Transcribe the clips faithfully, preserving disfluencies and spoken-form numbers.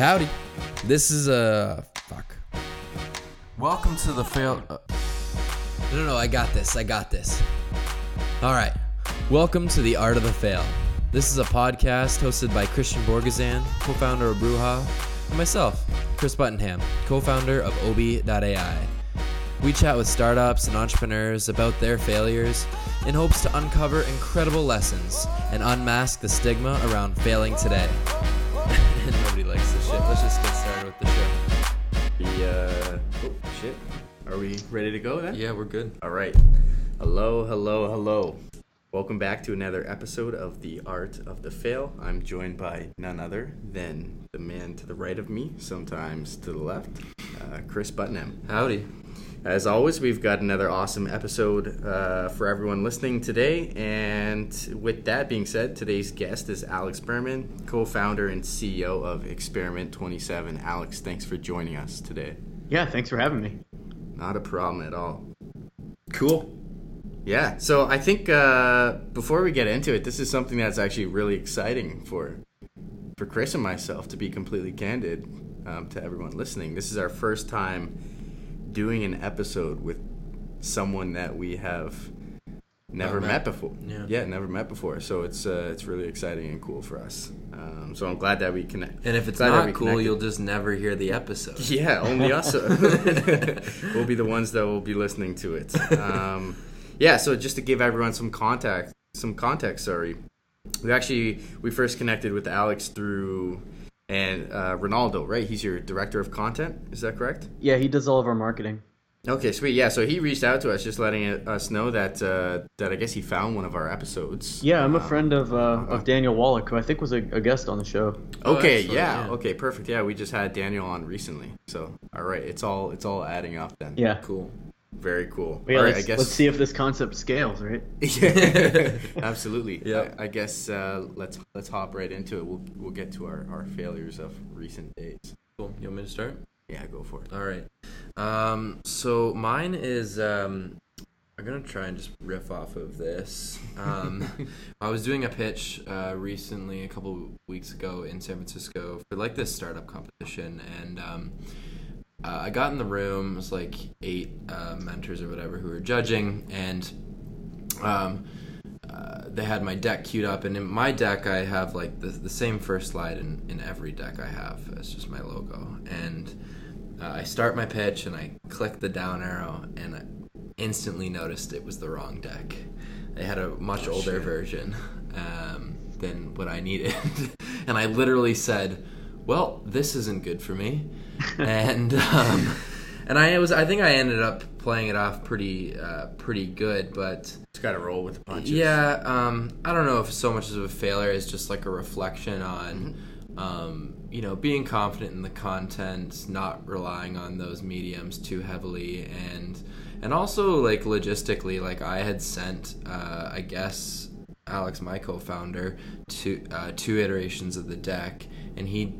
Howdy. This is a uh, fuck. Welcome to the fail. Uh- no, no, no, I got this. I got this. All right. Welcome to the Art of the Fail. This is a podcast hosted by Christian Borgesan, co-founder of Bruja, and myself, Chris Buttonham, co-founder of Obi dot A I. We chat with startups and entrepreneurs about their failures in hopes to uncover incredible lessons and unmask the stigma around failing today. Nobody likes this shit. Let's just get started with the show. The, uh, oh, shit. Are we ready to go then? Yeah, we're good. All right. Hello, hello, hello. Welcome back to another episode of The Art of the Fail. I'm joined by none other than the man to the right of me, sometimes to the left, uh, Chris Buttonham. Howdy. As always, we've got another awesome episode uh, for everyone listening today. And with that being said, today's guest is Alex Berman, co-founder and C E O of Experiment twenty-seven. Alex, thanks for joining us today. Yeah, thanks for having me. Not a problem at all. Cool. Yeah, so I think uh, before we get into it, this is something that's actually really exciting for for Chris and myself, to be completely candid um, to everyone listening. This is our first time doing an episode with someone that we have never met. met before. Yeah. yeah, never met before. So it's uh, it's really exciting and cool for us. Um, so I'm glad that we connect. And if it's glad not cool, connected. You'll just never hear the episode. Yeah, only us. We'll be the ones that will be listening to it. Um Yeah, so just to give everyone some context, some context, sorry, we actually, we first connected with Alex through and uh, Ronaldo, right? He's your director of content, is that correct? Yeah, he does all of our marketing. Okay, sweet. Yeah, so he reached out to us just letting us know that, uh, that I guess he found one of our episodes. Yeah, I'm um, a friend of uh, uh-huh. of Daniel Wallach, who I think was a, a guest on the show. Okay, oh, yeah, yeah, okay, perfect. Yeah, we just had Daniel on recently. So, all right, it's all it's all adding up then. Yeah. Cool. Very cool. Yeah, all right, I guess let's see if this concept scales, right? Yeah, absolutely. Yeah. I, I guess uh, let's let's hop right into it. We'll we'll get to our, our failures of recent days. Cool. You want me to start? Yeah, go for it. All right. Um, so mine is um, I'm gonna try and just riff off of this. Um, I was doing a pitch uh, recently, a couple weeks ago, in San Francisco for like this startup competition, and. Um, Uh, I got in the room, it was like eight uh, mentors or whatever who were judging, and um, uh, they had my deck queued up, and in my deck I have like the, the same first slide in, in every deck I have, it's just my logo, and uh, I start my pitch, and I click the down arrow, and I instantly noticed it was the wrong deck. They had a much oh, older shit. version um, than what I needed, and I literally said, well, this isn't good for me. and um, and I was I think I ended up playing it off pretty uh, pretty good, but just gotta roll with the punches. Yeah, um, I don't know if so much as a failure is just like a reflection on mm-hmm. um, you know being confident in the content, not relying on those mediums too heavily, and and also like logistically, like I had sent uh, I guess Alex, my co-founder, to uh, two iterations of the deck, and he.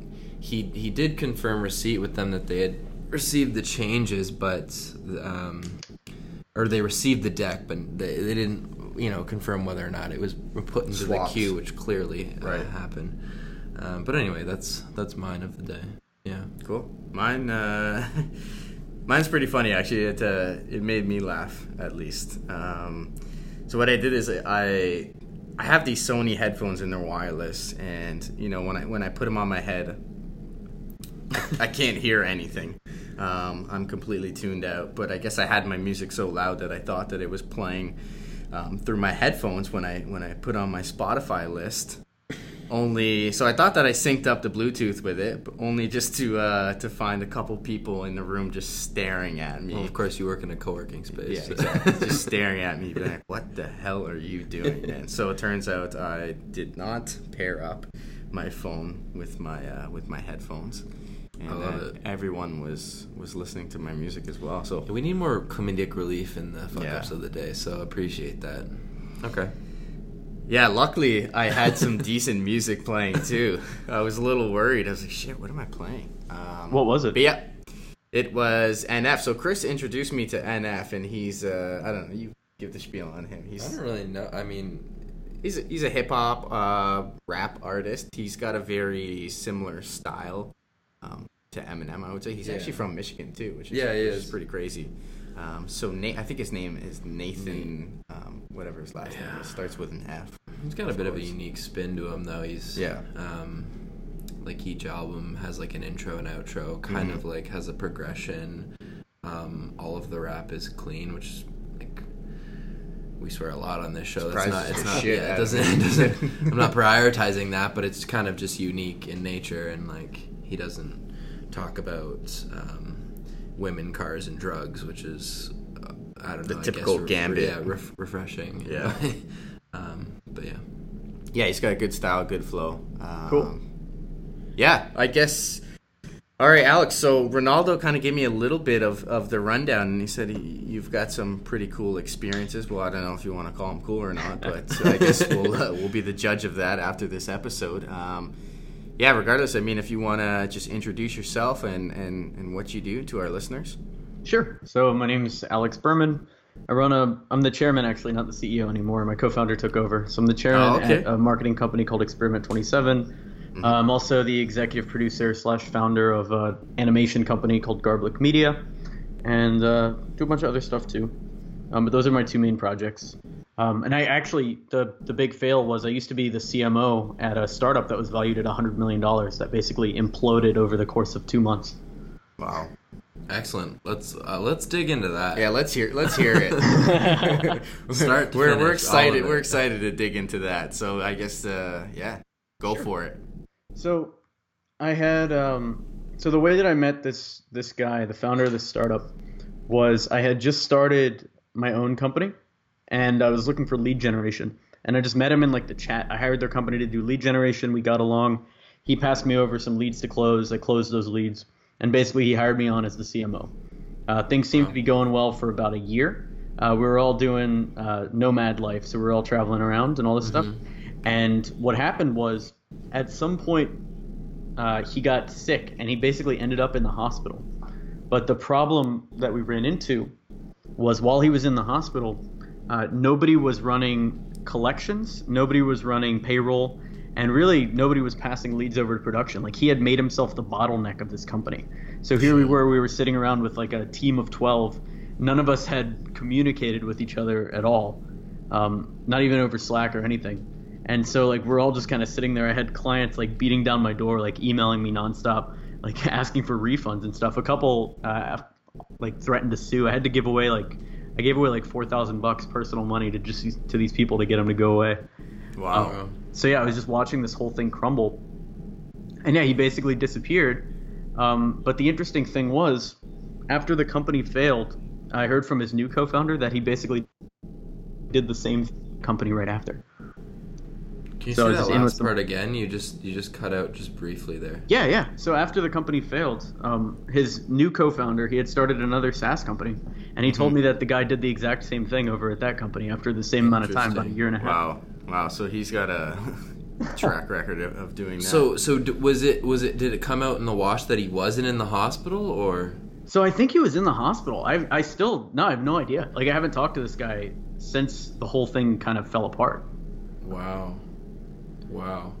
He he did confirm receipt with them that they had received the changes, but um, or they received the deck, but they, they didn't you know confirm whether or not it was put into Swaps. the queue, which clearly uh, right. happened. Um, but anyway, that's that's mine of the day. Yeah, cool. Mine uh, mine's pretty funny actually. It uh, it made me laugh at least. Um, so what I did is I I have these Sony headphones and they're wireless, and you know when I when I put them on my head. I can't hear anything. Um, I'm completely tuned out. But I guess I had my music so loud that I thought that it was playing um, through my headphones when I when I put on my Spotify list. Only so I thought that I synced up the Bluetooth with it, but only just to uh, to find a couple people in the room just staring at me. Well, of course, you work in a co-working space. Yeah, so. Exactly. Just staring at me, like, "What the hell are you doing, man?" So it turns out I did not pair up my phone with my uh, with my headphones. And I love it. Everyone was, was listening to my music as well. So we need more comedic relief in the fuck yeah. ups of the day. So appreciate that. Okay. Yeah, luckily I had some decent music playing too. I was a little worried. I was like, shit, what am I playing? Um, what was it? But yeah, it was N F. So Chris introduced me to N F, and he's uh, I don't know. You give the spiel on him. He's, I don't really know. I mean. He's a, he's a hip hop uh, rap artist. He's got a very similar style um, to Eminem, I would say. He's yeah. actually from Michigan, too, which is, yeah, he which is. is pretty crazy. Um, so Na- I think his name is Nathan, um, whatever his last yeah. name is. Starts with an F. He's got a bit course. of a unique spin to him, though. He's yeah. Um, like each album has like an intro and outro, kind mm-hmm. of like has a progression. Um, all of the rap is clean, which is like we swear a lot on this show. Surprise. That's not. It's not. Shit yeah, it doesn't. It doesn't. I'm not prioritizing that, but it's kind of just unique in nature, and like he doesn't talk about. Um, women, cars, and drugs, which is, uh, I don't know, the typical re- gambit. Yeah, ref- refreshing. Yeah. um, but yeah. Yeah, he's got a good style, good flow. Um, cool. Yeah, I guess. All right, Alex, so Ronaldo kind of gave me a little bit of, of the rundown, and he said he, you've got some pretty cool experiences. Well, I don't know if you want to call them cool or not, but so I guess we'll, uh, we'll be the judge of that after this episode. Um Yeah, regardless, I mean, if you want to just introduce yourself and, and, and what you do to our listeners. Sure. So my name is Alex Berman. I run a, I'm the chairman, actually, not the C E O anymore. My co-founder took over. So I'm the chairman oh, okay. at a marketing company called Experiment twenty-seven. Mm-hmm. I'm also the executive producer slash founder of an animation company called Garblick Media. And uh, do a bunch of other stuff, too. Um, but those are my two main projects. Um, and I actually, the, the big fail was I used to be the C M O at a startup that was valued at one hundred million dollars that basically imploded over the course of two months. Wow. Excellent. Let's uh, let's dig into that. Yeah, let's hear let's hear it. Start to we're finish, we're excited we're excited to dig into that. So I guess uh, yeah, go sure. for it. So I had um, so the way that I met this this guy, the founder of this startup, was I had just started my own company. And I was looking for lead generation. And I just met him in like the chat. I hired their company to do lead generation. We got along. He passed me over some leads to close. I closed those leads. And basically he hired me on as the C M O. Uh, things seemed wow. to be going well for about a year. Uh, we were all doing uh, nomad life. So we were all traveling around and all this mm-hmm. stuff. And what happened was at some point uh, he got sick and he basically ended up in the hospital. But the problem that we ran into was while he was in the hospital, Uh, nobody was running collections, nobody was running payroll, and really nobody was passing leads over to production. Like he had made himself the bottleneck of this company. So here we were, we were sitting around with like a team of twelve. None of us had communicated with each other at all, um, not even over Slack or anything. And so like we're all just kind of sitting there. I had clients like beating down my door, like emailing me nonstop, like asking for refunds and stuff. A couple uh, like threatened to sue. I had to give away like I gave away like four thousand bucks personal money to just to these people to get them to go away. Wow. Um, so yeah, I was just watching this whole thing crumble, and yeah, he basically disappeared. Um, but the interesting thing was, after the company failed, I heard from his new co-founder that he basically did the same company right after. Can you so say that last part again? You just you just cut out just briefly there. Yeah, yeah. So after the company failed, um, his new co-founder, he had started another SaaS company, and he mm-hmm. told me that the guy did the exact same thing over at that company after the same amount of time, about a year and a half. Wow, wow. So he's got a track record of, of doing that. So so d- was it was it did it come out in the wash that he wasn't in the hospital or? So I think he was in the hospital. I I still no, I have no idea. Like I haven't talked to this guy since the whole thing kind of fell apart. Wow. Wow.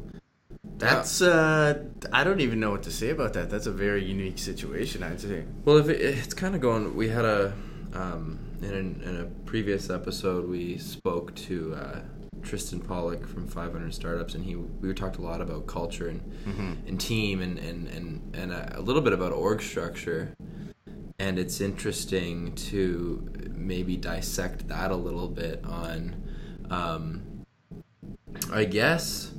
That's, uh, I don't even know what to say about that. That's a very unique situation, I'd say. Well, if it, it's kind of going, we had a, um, in, an, in a previous episode, we spoke to uh, Tristan Pollock from five hundred Startups, and he we talked a lot about culture and mm-hmm. and team and, and, and, and a little bit about org structure. And it's interesting to maybe dissect that a little bit on, um, I guess...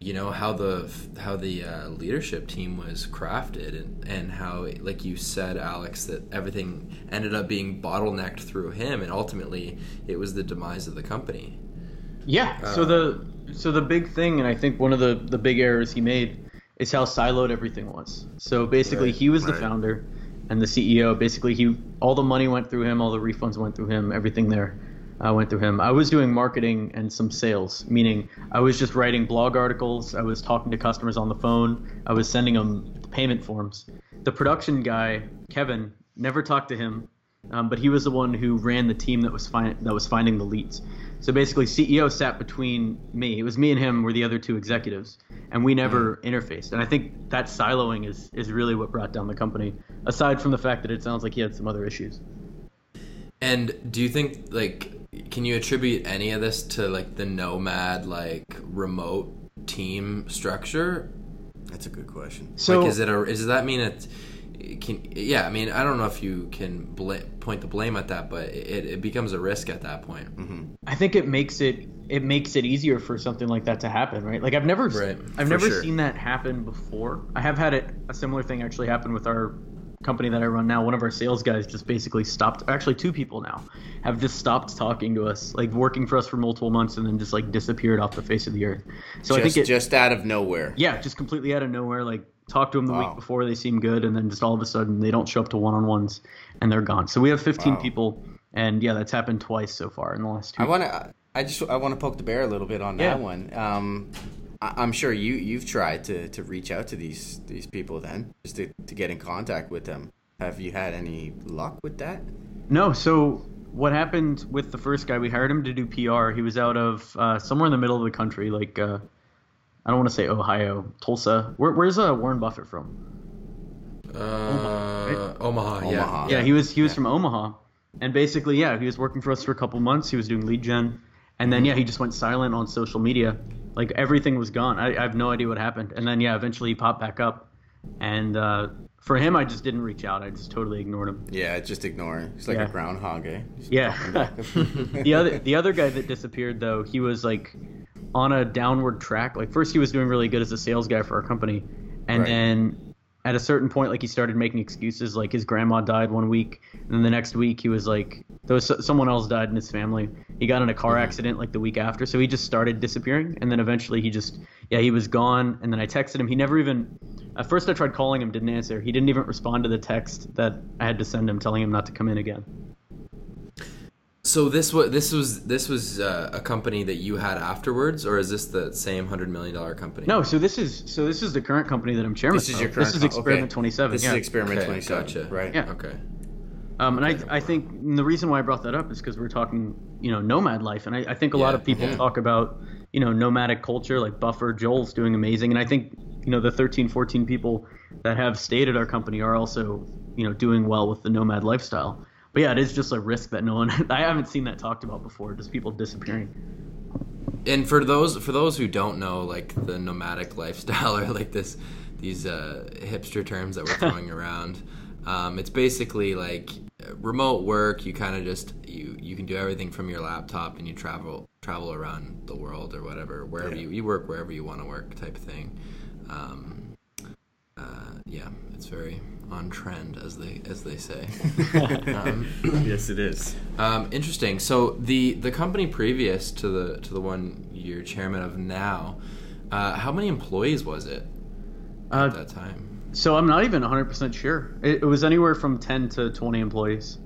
you know how the how the uh, leadership team was crafted, and, and how, like you said, Alex, that everything ended up being bottlenecked through him, and ultimately it was the demise of the company. Yeah. Uh, so the so the big thing, and I think one of the, the big errors he made is how siloed everything was. So basically, right, he was the right. founder and the C E O. Basically, he all the money went through him, all the refunds went through him, everything there. I went through him. I was doing marketing and some sales, meaning I was just writing blog articles. I was talking to customers on the phone. I was sending them payment forms. The production guy, Kevin, never talked to him. Um, but he was the one who ran the team that was fi- that was finding the leads. So basically, C E O sat between me. It was me and him were the other two executives, and we never interfaced. And I think that siloing is is really what brought down the company, aside from the fact that it sounds like he had some other issues. And do you think, like, can you attribute any of this to, like, the nomad, like, remote team structure? That's a good question. So, like, is it a, does that mean it's... Can, yeah, I mean, I don't know if you can bl- point the blame at that, but it, it becomes a risk at that point. Mm-hmm. I think it makes it it makes it easier for something like that to happen, right? Like I've never right. I've never sure. seen that happen before. I have had it, a similar thing actually happen with our company that I run now. One of our sales guys just basically stopped. Actually, two people now have just stopped talking to us, like working for us for multiple months, and then just like disappeared off the face of the earth. So just, I think it, just out of nowhere. Yeah, just completely out of nowhere, like. Talk to them the wow. week before, they seem good, and then just all of a sudden they don't show up to one-on-ones and they're gone. So we have fifteen wow. people, and yeah, that's happened twice so far in the last two. I want to I just I want to poke the bear a little bit on yeah. that one. Um I, I'm sure you you've tried to to reach out to these these people then just to, to get in contact with them. Have you had any luck with that? No, so what happened with the first guy, we hired him to do P R. He was out of uh, somewhere in the middle of the country, like uh I don't want to say Ohio, Tulsa. Where, where's uh, Warren Buffett from? Uh, Omaha, right? Omaha, yeah. Omaha. Yeah, he was he was yeah. from Omaha. And basically, yeah, he was working for us for a couple months. He was doing lead gen. And then, yeah, he just went silent on social media. Like, everything was gone. I, I have no idea what happened. And then, yeah, eventually he popped back up. And uh, for him, I just didn't reach out. I just totally ignored him. Yeah, just ignore him. It's like yeah. a groundhog, eh? Just yeah. the other The other guy that disappeared, though, he was like... on a downward track. Like first he was doing really good as a sales guy for our company, and right. then at a certain point, like, he started making excuses. Like his grandma died one week, and then the next week he was like, there was someone else died in his family, he got in a car mm-hmm. accident like the week after. So he just started disappearing, and then eventually he just yeah he was gone. And then I texted him. He never even at first I tried calling him, didn't answer. He didn't even respond to the text that I had to send him telling him not to come in again. So this was this was this was uh, a company that you had afterwards, or is this the same hundred million dollar company? No, so this is so this is the current company that I'm chairman of. This is your current. This is Experiment okay. twenty-seven. This yeah. is Experiment okay, twenty-seven. Gotcha. Right. Yeah. Okay. Um, and I I think the reason why I brought that up is because we're talking, you know, nomad life, and I, I think a yeah, lot of people yeah. talk about, you know, nomadic culture, like Buffer, Joel's doing amazing, and I think, you know, the thirteen, fourteen people that have stayed at our company are also, you know, doing well with the nomad lifestyle. But yeah, it is just a risk that no one – I haven't seen that talked about before, just people disappearing. And for those for those who don't know, like, the nomadic lifestyle or, like, this these uh, hipster terms that we're throwing around, um, it's basically, like, remote work. You kind of just you, – you can do everything from your laptop, and you travel travel around the world or whatever, wherever yeah. you – you work wherever you want to work type of thing. Um, uh, yeah, it's very – on trend, as they as they say. Um, yes, it is. Um, interesting. So the, the company previous to the to the one you're chairman of now, uh, how many employees was it at uh, that time? So I'm not even one hundred percent sure. It, it was anywhere from ten to twenty employees.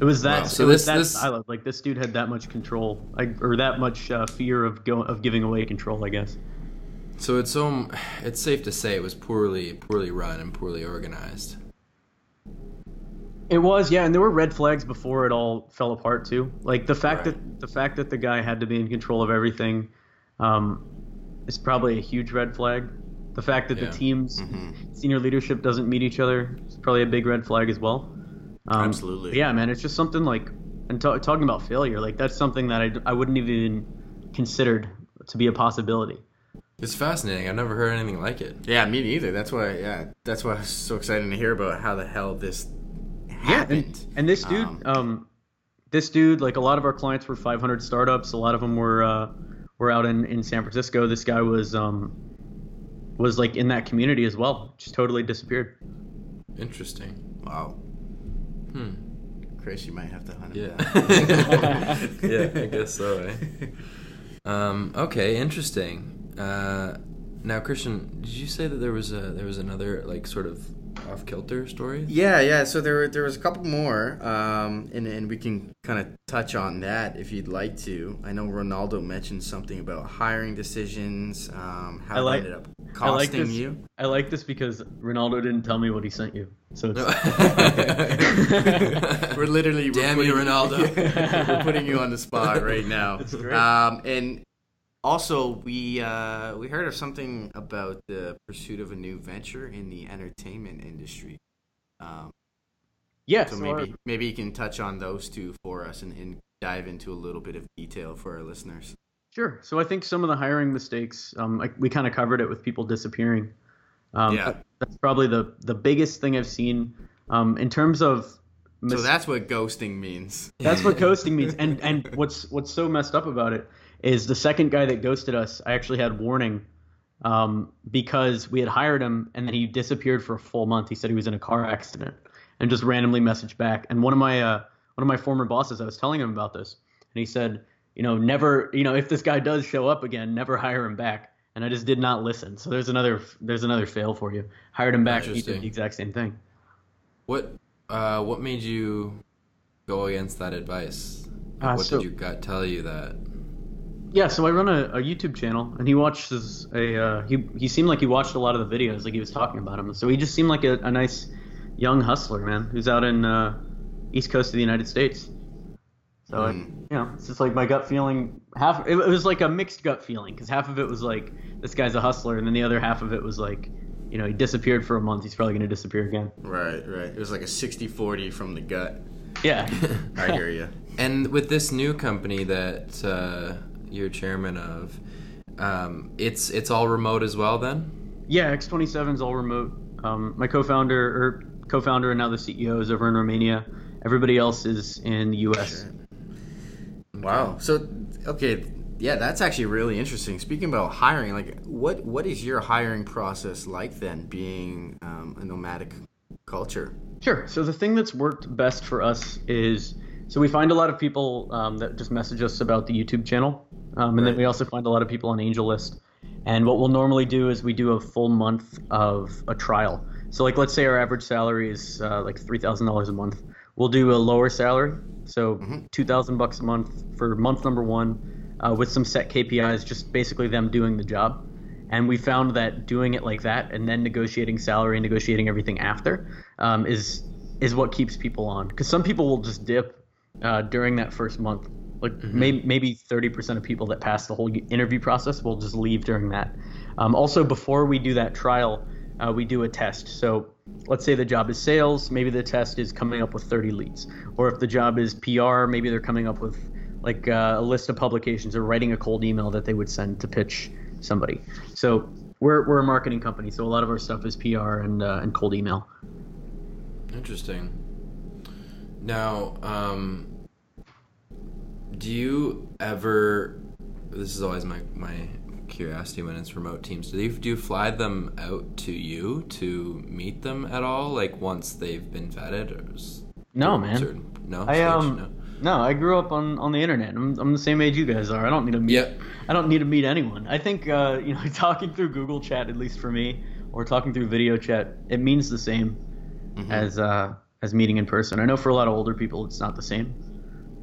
It was that. Wow. So it this, was that this... silo. Like this dude had that much control, like, or that much uh, fear of go of giving away control, I guess. So it's um, it's safe to say it was poorly poorly run and poorly organized. It was, yeah, and there were red flags before it all fell apart too. Like the fact right. that the fact that the guy had to be in control of everything, um, is probably a huge red flag. The fact that yeah. the team's mm-hmm. senior leadership doesn't meet each other is probably a big red flag as well. Um, Absolutely. Yeah, man, it's just something like, and t- talking about failure, like that's something that I I wouldn't have even considered to be a possibility. It's fascinating. I've never heard anything like it. Yeah, me neither. That's why. Yeah, that's why I was so excited to hear about how the hell this happened. Yeah, and, and this dude, um, um, this dude, like a lot of our clients were five hundred startups. A lot of them were uh, were out in, in San Francisco. This guy was um, was like in that community as well. Just totally disappeared. Interesting. Wow. Hmm. Chris, you might have to hunt him yeah. down. Yeah, I guess so. Eh? Um. Okay. Interesting. Uh, now, Christian, did you say that there was a there was another like sort of off kilter stories? Yeah, yeah. So there, there was a couple more, um, and and we can kind of touch on that if you'd like to. I know Ronaldo mentioned something about hiring decisions, um, how like, it ended up costing I like this, you. I like this because Ronaldo didn't tell me what he sent you, so it's okay. We're literally damn we're putting, you, Ronaldo. We're putting you on the spot right now. That's great. Um, and. Also, we uh, we heard of something about the pursuit of a new venture in the entertainment industry. Um, yeah. So maybe, maybe you can touch on those two for us and, and dive into a little bit of detail for our listeners. Sure. So I think some of the hiring mistakes, um, I, we kind of covered it with people disappearing. Um, yeah. That's probably the, the biggest thing I've seen um, in terms of. Mis- so that's what ghosting means. That's what ghosting means. And and what's what's so messed up about it is the second guy that ghosted us, I actually had warning um, because we had hired him and then he disappeared for a full month. He said he was in a car accident and just randomly messaged back. And one of my uh, one of my former bosses, I was telling him about this, and he said, you know, never, you know, if this guy does show up again, never hire him back. And I just did not listen. So there's another there's another fail for you. Hired him back, he did the exact same thing. What uh, what made you go against that advice? Like, uh, what so- did your gut tell you that? Yeah, so I run a, a YouTube channel, and he watches a uh, he he seemed like he watched a lot of the videos, like he was talking about them. So he just seemed like a, a nice young hustler, man, who's out in uh, East Coast of the United States. So mm. I, you know, it's just like my gut feeling. Half it, it was like a mixed gut feeling because half of it was like this guy's a hustler, and then the other half of it was like, you know, he disappeared for a month. He's probably gonna disappear again. Right, right. It was like a sixty forty from the gut. Yeah, I hear you. And with this new company that. Uh, You're chairman of. Um, it's it's all remote as well then? Yeah, X twenty-seven is all remote. Um, my co-founder or co-founder and now the C E O is over in Romania. Everybody else is in the U S. Sure. Wow. So, okay, yeah, that's actually really interesting. Speaking about hiring, like, what what is your hiring process like then, being um, a nomadic culture? Sure. So the thing that's worked best for us is. So we find a lot of people um, that just message us about the YouTube channel, um, and right. then we also find a lot of people on AngelList. And what we'll normally do is we do a full month of a trial. So like, let's say our average salary is uh, like three thousand dollars a month. We'll do a lower salary, so mm-hmm. two thousand bucks a month for month number one, uh, with some set K P Is, just basically them doing the job. And we found that doing it like that, and then negotiating salary and negotiating everything after, um, is is what keeps people on. Because some people will just dip. Uh, during that first month, like mm-hmm. may- maybe thirty percent of people that pass the whole interview process will just leave during that. Um, also, before we do that trial, uh, we do a test. So let's say the job is sales. Maybe the test is coming up with thirty leads. Or if the job is P R, maybe they're coming up with like uh, a list of publications or writing a cold email that they would send to pitch somebody. So we're we're a marketing company, so a lot of our stuff is P R and uh, and cold email. Interesting. Now, um, do you ever, this is always my, my curiosity when it's remote teams, do you, do you fly them out to you to meet them at all, like once they've been vetted? Or is no, man. Certain, no? I, um, no? No, I grew up on, on the internet. I'm I'm the same age you guys are. I don't need to meet, yep. I don't need to meet anyone. I think, uh, you know, talking through Google Chat, at least for me, or talking through video chat, it means the same mm-hmm. as, uh, as meeting in person. I know for a lot of older people it's not the same,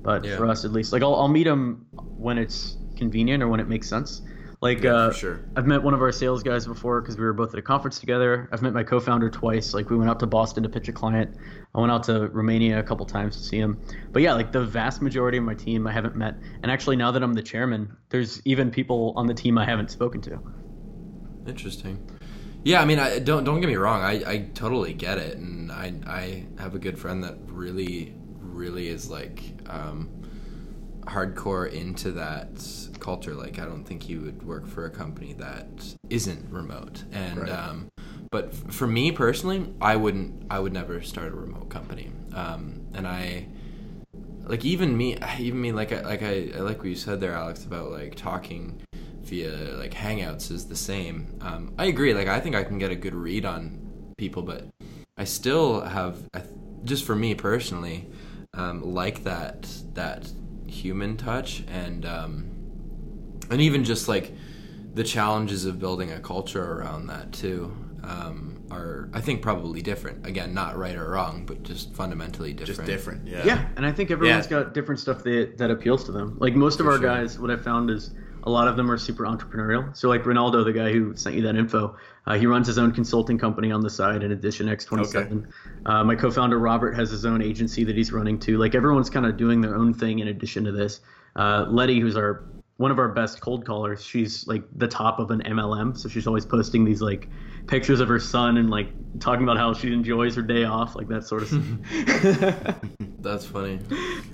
but yeah. for us at least, like I'll, I'll meet them when it's convenient or when it makes sense. Like yeah, uh, for sure. I've met one of our sales guys before because we were both at a conference together. I've met my co-founder twice. Like we went out to Boston to pitch a client. I went out to Romania a couple times to see him. But yeah, like the vast majority of my team I haven't met. And actually now that I'm the chairman, there's even people on the team I haven't spoken to. Interesting. Yeah, I mean, I, don't don't get me wrong. I, I totally get it, and I I have a good friend that really, really is like um, hardcore into that culture. Like, I don't think he would work for a company that isn't remote. And right. um, but f- for me personally, I wouldn't. I would never start a remote company. Um, and I like even me, even me. Like I like I, I like what you said there, Alex, about like talking. Via like Hangouts is the same. Um, I agree. Like I think I can get a good read on people, but I still have I th- just for me personally um, like that that human touch and um, and even just like the challenges of building a culture around that too. um, are, I think, probably different. Again, not right or wrong, but just fundamentally different. Just different, yeah. Yeah, and I think everyone's yeah. got different stuff that, that appeals to them. Like, most of For our sure. guys, what I found is a lot of them are super entrepreneurial. So, like Ronaldo, the guy who sent you that info, uh, he runs his own consulting company on the side in addition to X twenty-seven. Okay. Uh, my co-founder, Robert, has his own agency that he's running too. Like, everyone's kind of doing their own thing in addition to this. Uh, Letty, who's our one of our best cold callers, she's like the top of an M L M. So she's always posting these like pictures of her son and like talking about how she enjoys her day off, like that sort of stuff. That's funny.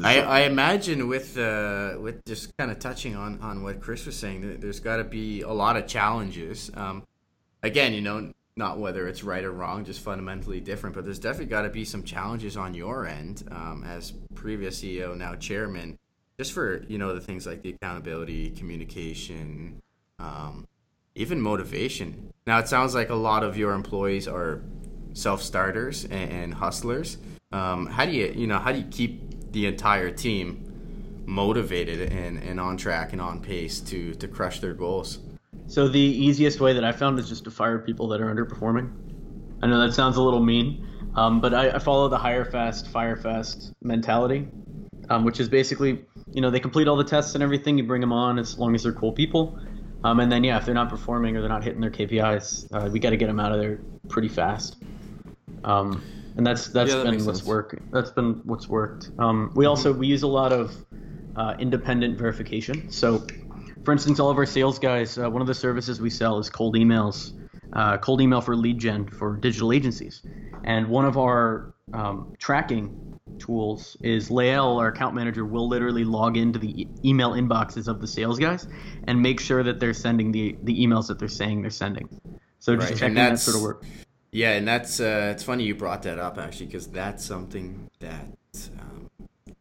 I, I imagine with uh, with just kind of touching on, on what Chris was saying, there's got to be a lot of challenges. Um, again, you know, not whether it's right or wrong, just fundamentally different, but there's definitely got to be some challenges on your end um, as previous C E O, now chairman, just for, you know, the things like the accountability, communication, um, even motivation. Now, it sounds like a lot of your employees are self-starters and, and hustlers. Um, how do you, you know, how do you keep the entire team motivated and, and on track and on pace to, to crush their goals? So the easiest way that I found is just to fire people that are underperforming. I know that sounds a little mean, um, but I, I follow the hire fast, fire fast mentality, um, which is basically, you know, they complete all the tests and everything. You bring them on as long as they're cool people. Um, and then, yeah, if they're not performing or they're not hitting their K P Is, uh, we got to get them out of there pretty fast. Um, And that's that's yeah, that been what's worked. That's been what's worked. Um, we also we use a lot of uh, independent verification. So, for instance, all of our sales guys, uh, one of the services we sell is cold emails, uh, cold email for lead gen for digital agencies. And one of our um, tracking tools is Lael, our account manager, will literally log into the e- email inboxes of the sales guys and make sure that they're sending the the emails that they're saying they're sending. So just right. checking that sort of work. Yeah, and that's uh, it's funny you brought that up, actually, because that's something that um,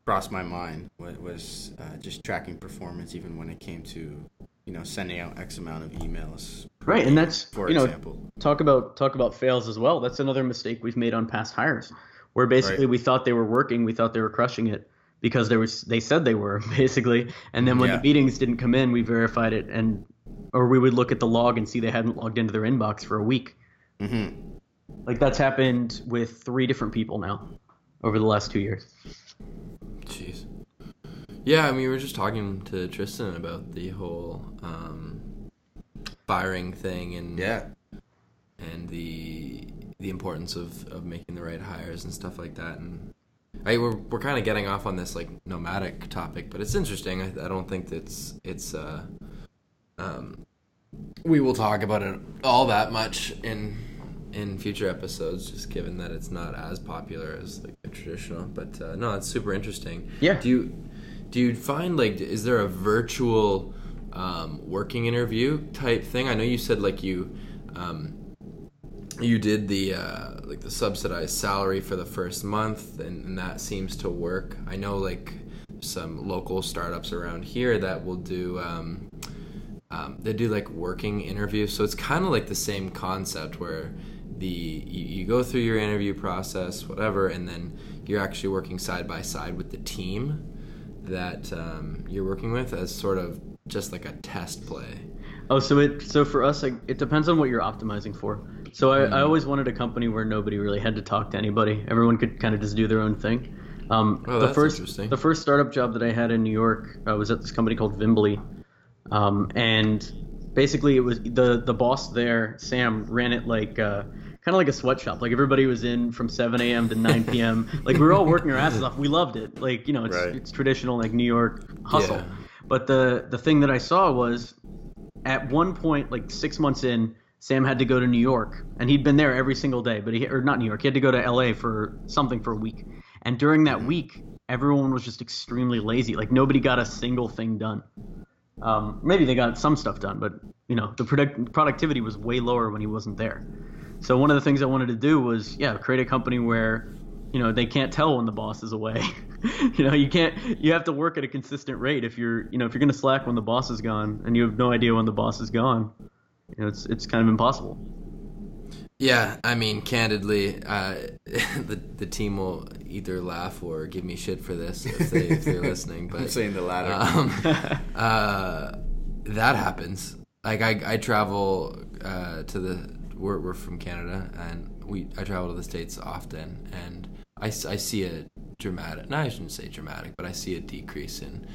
crossed my mind, was uh, just tracking performance, even when it came to, you know, sending out X amount of emails. Right, and that's, for you know, example. talk about talk about fails as well. That's another mistake we've made on past hires, where basically right. we thought they were working, we thought they were crushing it, because there was they said they were, basically, and then when yeah. the meetings didn't come in, we verified it, and or we would look at the log and see they hadn't logged into their inbox for a week. Mm-hmm. Like, that's happened with three different people now over the last two years. Jeez. Yeah, I mean, we were just talking to Tristan about the whole um, firing thing and yeah. and the the importance of, of making the right hires and stuff like that. And I we're we're kind of getting off on this like nomadic topic, but it's interesting. I, I don't think that's it's uh um we will talk about it all that much in. in future episodes, just given that it's not as popular as like a traditional, but uh, no, it's super interesting. Yeah. Do you do you find, like, is there a virtual um, working interview type thing? I know you said like you um, you did the uh, like the subsidized salary for the first month, and, and that seems to work. I know like some local startups around here that will do. Um, um, they do like working interviews, so it's kind of like the same concept where. The, you, you go through your interview process, whatever, and then you're actually working side by side with the team that um, you're working with as sort of just like a test play. Oh, so it so for us, like, it depends on what you're optimizing for. So I, mm. I always wanted a company where nobody really had to talk to anybody. Everyone could kind of just do their own thing. Um, oh, the that's first, interesting. The first startup job that I had in New York uh, was at this company called Vimbly, um, and basically it was the the boss there, Sam, ran it like. Uh, Kind of like a sweatshop. Like, everybody was in from seven a.m. to nine p.m. Like, we were all working our asses off. We loved it. Like, you know, it's right. it's traditional, like, New York hustle. Yeah. But the, the thing that I saw was at one point, like, six months in, Sam had to go to New York. And he'd been there every single day. but he Or not New York. He had to go to L A for something for a week. And during that week, everyone was just extremely lazy. Like, nobody got a single thing done. Um, maybe they got some stuff done. But, you know, the product- productivity was way lower when he wasn't there. So one of the things I wanted to do was, yeah, create a company where, you know, they can't tell when the boss is away. You know, you can't, you have to work at a consistent rate. If you're, you know, if you're going to slack when the boss is gone and you have no idea when the boss is gone, you know, it's, it's kind of impossible. Yeah. I mean, candidly, uh, the the team will either laugh or give me shit for this if, they, if they're listening. But I'm saying the latter. Um, uh, that happens. Like I, I travel uh, to the we're, we're from Canada, and we I travel to the States often, and I, I see a dramatic, no, I shouldn't say dramatic, but I see a decrease in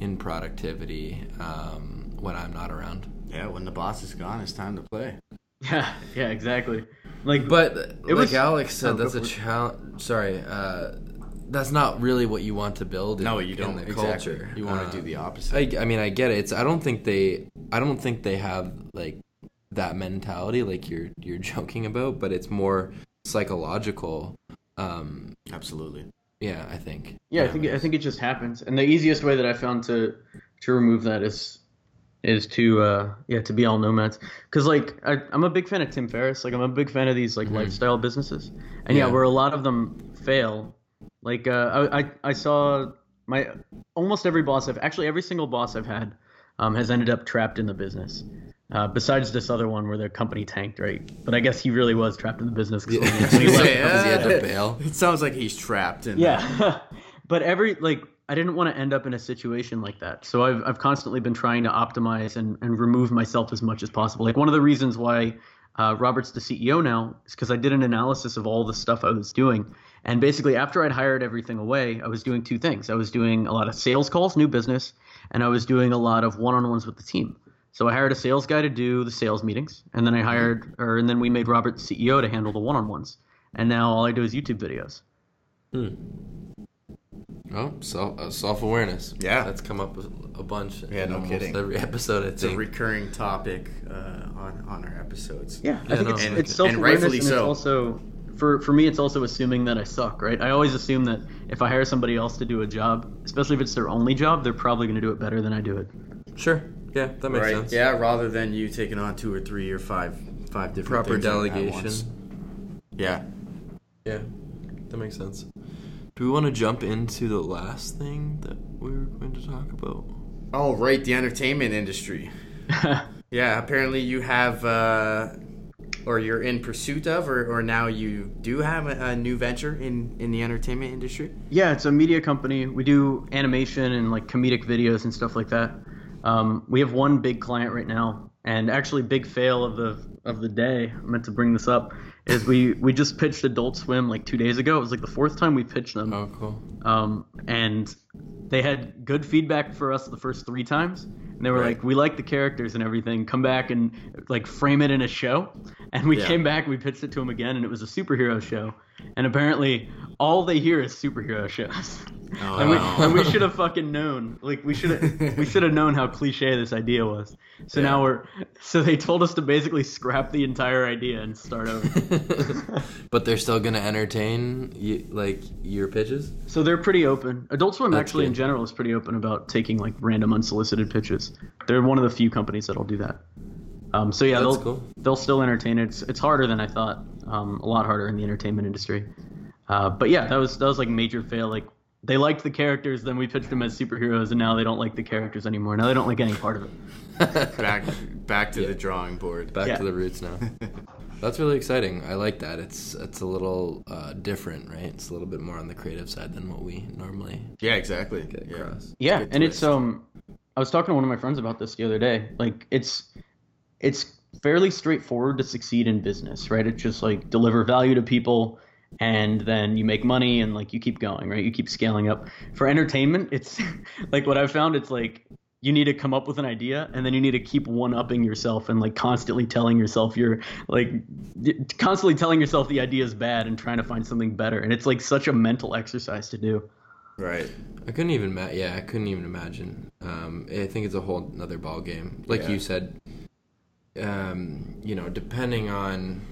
in productivity um, when I'm not around. Yeah, when the boss is gone, it's time to play. Yeah, yeah, exactly. Like, but like was, Alex said, that's a challenge. Sorry, uh, that's not really what you want to build. In, no, you don't. In the exactly. culture. You want um, to do the opposite. I, I mean, I get it. It's, I don't think they. I don't think they have like that mentality, like you're you're joking about. But it's more psychological. Um, Absolutely. Yeah, I think. Yeah, I think I think it just happens, and the easiest way that I found to to remove that is. Is to uh yeah to be all nomads, because like I, I'm a big fan of Tim Ferriss. Like I'm a big fan of these like mm-hmm. lifestyle businesses, and yeah. yeah, where a lot of them fail. Like uh, I, I I saw my almost every boss I've actually every single boss I've had um has ended up trapped in the business. Uh, besides this other one where their company tanked, right? But I guess he really was trapped in the business. Yeah. He, yeah. Yeah. he had to bail. It sounds like he's trapped in. Yeah, but every like. I didn't want to end up in a situation like that. So I've I've constantly been trying to optimize and, and remove myself as much as possible. Like one of the reasons why uh, Robert's the C E O now is because I did an analysis of all the stuff I was doing. And basically after I'd hired everything away, I was doing two things. I was doing a lot of sales calls, new business, and I was doing a lot of one-on-ones with the team. So I hired a sales guy to do the sales meetings. And then I hired, or and then we made Robert the C E O to handle the one-on-ones. And now all I do is YouTube videos. Hmm. Oh, self uh, self awareness. Yeah, that's come up a bunch. Yeah, no kidding. Every episode, I think. It's a recurring topic uh, on on our episodes. Yeah, yeah I think no, it's, and, it's self awareness, and, rightfully and so. It's also for for me, it's also assuming that I suck. Right? I always assume that if I hire somebody else to do a job, especially if it's their only job, they're probably going to do it better than I do it. Sure. Yeah, that makes right. sense. Yeah, rather than you taking on two or three or five five different proper things delegation. Yeah. Yeah, that makes sense. Do we want to jump into the last thing that we were going to talk about? Oh, right, the entertainment industry. Yeah, apparently you have, uh, or you're in pursuit of, or, or now you do have a, a new venture in, in the entertainment industry? Yeah, it's a media company. We do animation and like comedic videos and stuff like that. Um, we have one big client right now, and actually big fail of the of the day, I meant to bring this up. Is we, we just pitched Adult Swim like two days ago. It was like the fourth time we pitched them. Oh, cool. Um, and they had good feedback for us the first three times. And they were right. like, we like the characters and everything. Come back and like frame it in a show. And we yeah. came back, we pitched it to them again, and it was a superhero show. And apparently all they hear is superhero shows. Oh, and, we, wow. and we should have fucking known. Like we should have we should have known how cliche this idea was. So yeah. now we're so they told us to basically scrap the entire idea and start over. But they're still gonna entertain you, like your pitches? So they're pretty open. Adult Swim That's actually good. In general is pretty open about taking like random unsolicited pitches. They're one of the few companies that'll do that. Um, so yeah, That's they'll cool. they'll still entertain it. It's, it's harder than I thought. Um, a lot harder in the entertainment industry. Uh, but yeah, that was that was like major fail. Like they liked the characters, then we pitched them as superheroes, and now they don't like the characters anymore. Now they don't like any part of it. back back to yeah. the drawing board. Back yeah. to the roots now. That's really exciting. I like that. It's it's a little uh, different, right? It's a little bit more on the creative side than what we normally. Yeah, exactly. Get yeah, across. yeah. It's and twist. it's um, I was talking to one of my friends about this the other day. Like it's. It's fairly straightforward to succeed in business, right? It's just like deliver value to people and then you make money and like you keep going, right? You keep scaling up. For entertainment, it's like what I've found, it's like you need to come up with an idea and then you need to keep one-upping yourself and like constantly telling yourself you're like constantly telling yourself the idea is bad and trying to find something better. And it's like such a mental exercise to do. Right. I couldn't even, ma- yeah, I couldn't even imagine. Um, I think it's a whole nother ball game. Like yeah. you said, Um, you know, depending on,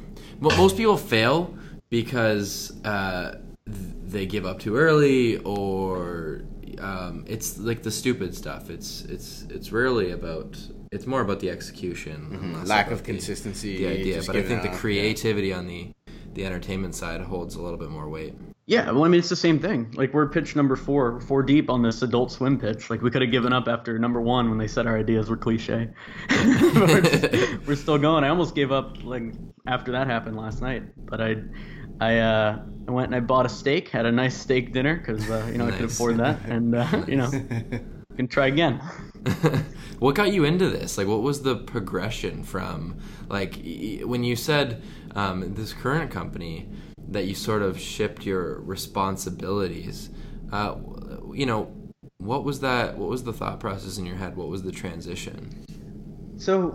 well, most people fail because uh, they give up too early, or um, it's like the stupid stuff. It's it's it's rarely about. It's more about the execution, mm-hmm. lack of the, consistency, the idea. But I think the creativity yeah. on the the entertainment side holds a little bit more weight. Yeah, well, I mean, it's the same thing. Like, we're pitch number four, four deep on this Adult Swim pitch. Like, we could have given up after number one when they said our ideas were cliche. But we're, just, we're still going. I almost gave up, like, after that happened last night. But I I, uh, I went and I bought a steak, had a nice steak dinner because, uh, you know, nice. I could afford that. And, uh, nice. you know. can try again. What got you into this? Like, what was the progression from, like, when you said um, this current company that you sort of shipped your responsibilities, uh, you know, what was that, what was the thought process in your head? What was the transition? So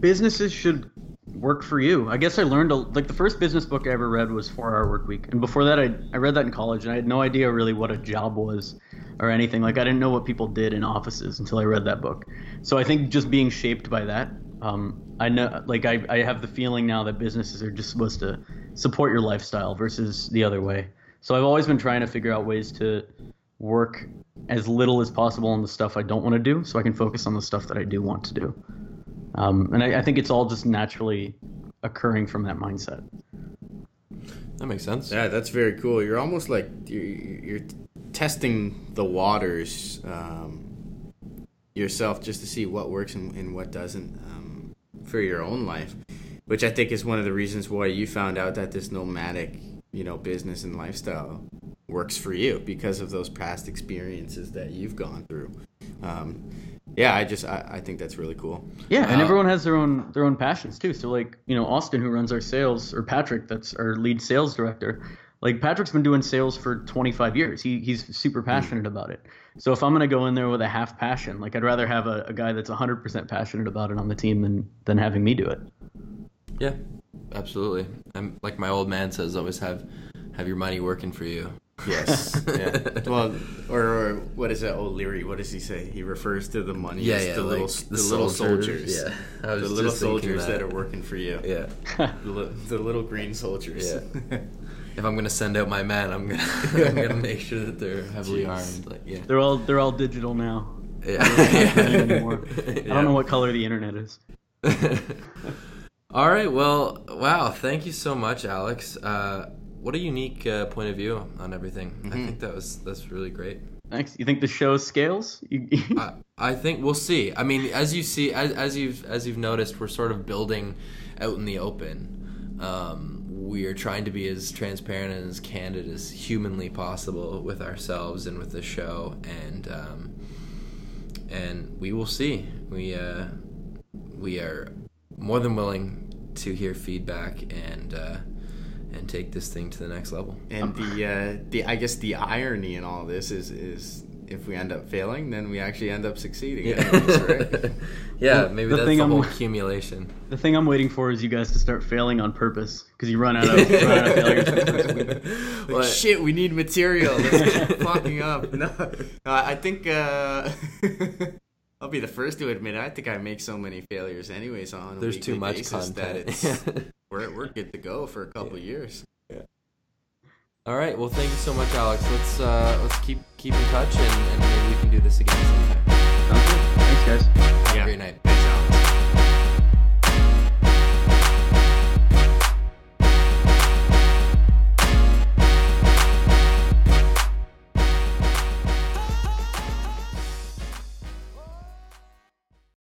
businesses should work for you. I guess I learned, a, like the first business book I ever read was Four Hour Work Week. And before that, I, I read that in college, and I had no idea really what a job was or anything. Like, I didn't know what people did in offices until I read that book. So I think just being shaped by that, um, I know, like I, I have the feeling now that businesses are just supposed to support your lifestyle versus the other way. So I've always been trying to figure out ways to work as little as possible on the stuff I don't want to do so I can focus on the stuff that I do want to do. Um, and I, I think it's all just naturally occurring from that mindset. That makes sense. Yeah, that's very cool. You're almost like you're, you're testing the waters um, yourself just to see what works and, and what doesn't um, for your own life, which I think is one of the reasons why you found out that this nomadic, you know, business and lifestyle works for you, because of those past experiences that you've gone through. Um, Yeah, I just I, I think that's really cool. Yeah, and um, everyone has their own their own passions too. So like, you know, Austin, who runs our sales, or Patrick, that's our lead sales director. Like, Patrick's been doing sales for twenty-five years. He he's super passionate mm-hmm. about it. So if I'm gonna go in there with a half passion, like I'd rather have a, a guy that's one hundred percent passionate about it on the team than than having me do it. Yeah, absolutely. I'm like my old man says, always have have your money working for you. Yes. Yeah. Well, or, or what is that? O'Leary? What does he say? He refers to the money yeah, as yeah, the, like little, the, the little soldiers. soldiers. Yeah, I was the little soldiers that. that are working for you. Yeah, the, the little green soldiers. Yeah. If I'm gonna send out my men, I'm gonna I'm gonna make sure that they're heavily Jeez. armed. Like, yeah, they're all they're all digital now. Yeah. I don't, know yeah. I don't know what color the internet is. All right. Well, wow. Thank you so much, Alex. Uh, What a unique uh, point of view on everything. Mm-hmm. I think that was that's really great. Thanks. You think the show scales? I, I think we'll see. I mean, as you see, as, as you've as you've noticed, we're sort of building out in the open. Um, we are trying to be as transparent and as candid as humanly possible with ourselves and with the show, and um, and we will see. We uh, we are more than willing to hear feedback and. Uh, and take this thing to the next level. And the uh, the I guess the irony in all this is is if we end up failing, then we actually end up succeeding. Yeah, anyways, right? yeah the, maybe the that's the I'm, whole accumulation. The thing I'm waiting for is you guys to start failing on purpose, because you run out of, run out of failures. Like, shit, we need material. Let's keep fucking up. No, no I think... Uh, I'll be the first to admit, I think I make so many failures anyways on a There's weekly too much basis content. That it's, we're, we're good to go for a couple yeah. years. Yeah. All right. Well, thank you so much, Alex. Let's uh, let's keep keep in touch, and, and maybe we can do this again.